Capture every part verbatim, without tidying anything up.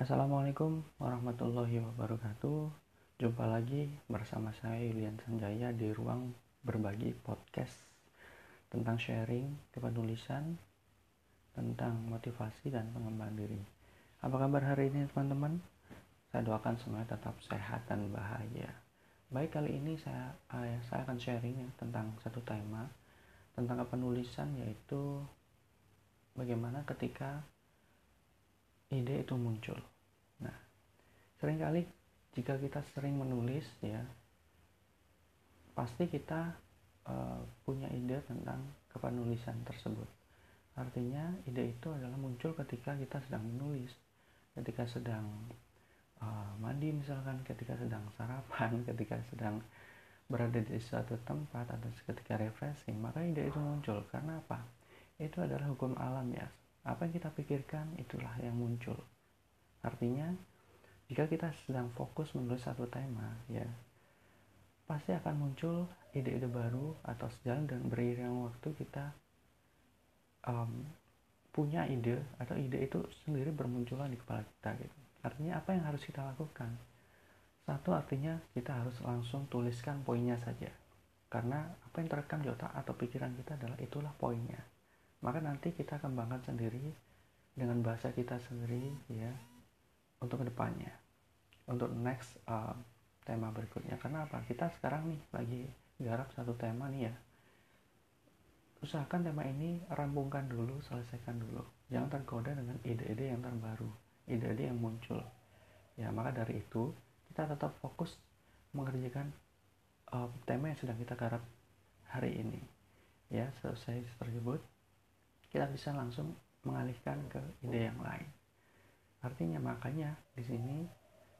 Assalamualaikum warahmatullahi wabarakatuh. Jumpa lagi bersama saya Yulian Sanjaya di ruang berbagi podcast tentang sharing, kepenulisan, tentang motivasi dan pengembangan diri. Apa kabar hari ini teman-teman? Saya doakan semuanya tetap sehat dan bahagia. Baik, kali ini saya saya akan sharing tentang satu tema tentang kepenulisan, yaitu bagaimana ketika ide itu muncul. Nah, seringkali jika kita sering menulis, ya pasti kita uh, punya ide tentang kepenulisan tersebut. Artinya ide itu adalah muncul ketika kita sedang menulis, ketika sedang uh, mandi misalkan, ketika sedang sarapan, ketika sedang berada di suatu tempat atau ketika refreshing, maka ide itu muncul. Karena apa? Itu adalah hukum alam, ya. Apa yang kita pikirkan, itulah yang muncul. Artinya, jika kita sedang fokus menulis satu tema, ya pasti akan muncul ide-ide baru atau sejalan dan beriringan waktu kita um, punya ide atau ide itu sendiri bermunculan di kepala kita. Gitu. Artinya apa yang harus kita lakukan? Satu, artinya kita harus langsung tuliskan poinnya saja. Karena apa yang terekam di otak atau pikiran kita adalah itulah poinnya. Maka nanti kita kembangkan sendiri dengan bahasa kita sendiri, ya, untuk kedepannya, untuk next uh, tema berikutnya. Karena apa? Kita sekarang nih lagi garap satu tema nih, ya. Usahakan tema ini rampungkan dulu, selesaikan dulu. Jangan tergoda dengan ide-ide yang terbaru, ide-ide yang muncul. Ya, maka dari itu kita tetap fokus mengerjakan uh, tema yang sedang kita garap hari ini. Ya, selesai tersebut, kita bisa langsung mengalihkan ke ide yang lain. Artinya, makanya di sini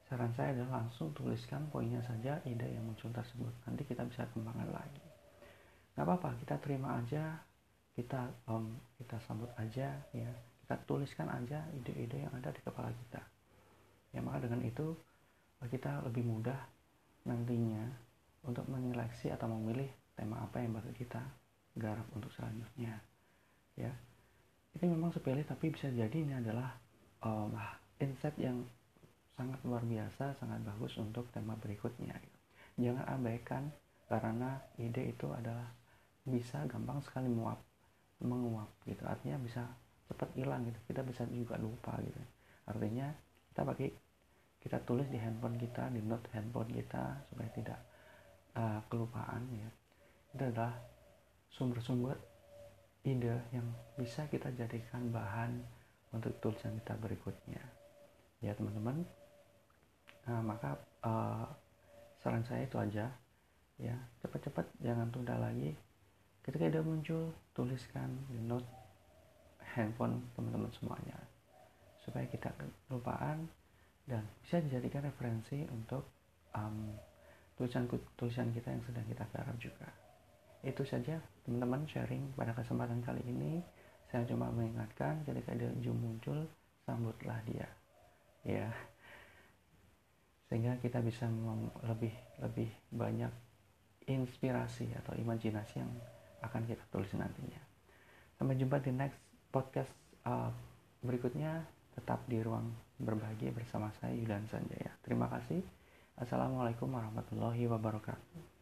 saran saya adalah langsung tuliskan poinnya saja, ide yang muncul tersebut. Nanti kita bisa kembangkan lagi. Gak apa-apa, kita terima aja, kita um, kita sambut aja, ya, kita tuliskan aja ide-ide yang ada di kepala kita. Ya, maka dengan itu kita lebih mudah nantinya untuk menyeleksi atau memilih tema apa yang bakal kita garap untuk selanjutnya. Ya, ini memang sepele, tapi bisa jadi ini adalah um, insight yang sangat luar biasa, sangat bagus untuk tema berikutnya. Jangan abaikan, karena ide itu adalah bisa gampang sekali menguap, menguap gitu. Artinya bisa cepat hilang gitu. Kita bisa juga lupa gitu. Artinya kita pakai, kita tulis di handphone kita, di note handphone kita supaya tidak uh, kelupaan, ya. Itu adalah sumber-sumber ide yang bisa kita jadikan bahan untuk tulisan kita berikutnya, ya teman-teman. Nah, maka uh, saran saya itu aja, ya, cepat-cepat, jangan tunda lagi. Ketika ide muncul, tuliskan di note handphone teman-teman semuanya supaya kita kelupaan dan bisa dijadikan referensi untuk um, tulisan tulisan kita yang sedang kita garap juga. Itu saja teman-teman sharing pada kesempatan kali ini. Saya cuma mengingatkan, ketika ide muncul, sambutlah dia, ya, sehingga kita bisa mem- lebih lebih banyak inspirasi atau imajinasi yang akan kita tulis nantinya. Sampai jumpa di next podcast uh, berikutnya. Tetap di ruang berbagi bersama saya Yulian Sanjaya. Terima kasih. Assalamualaikum warahmatullahi wabarakatuh.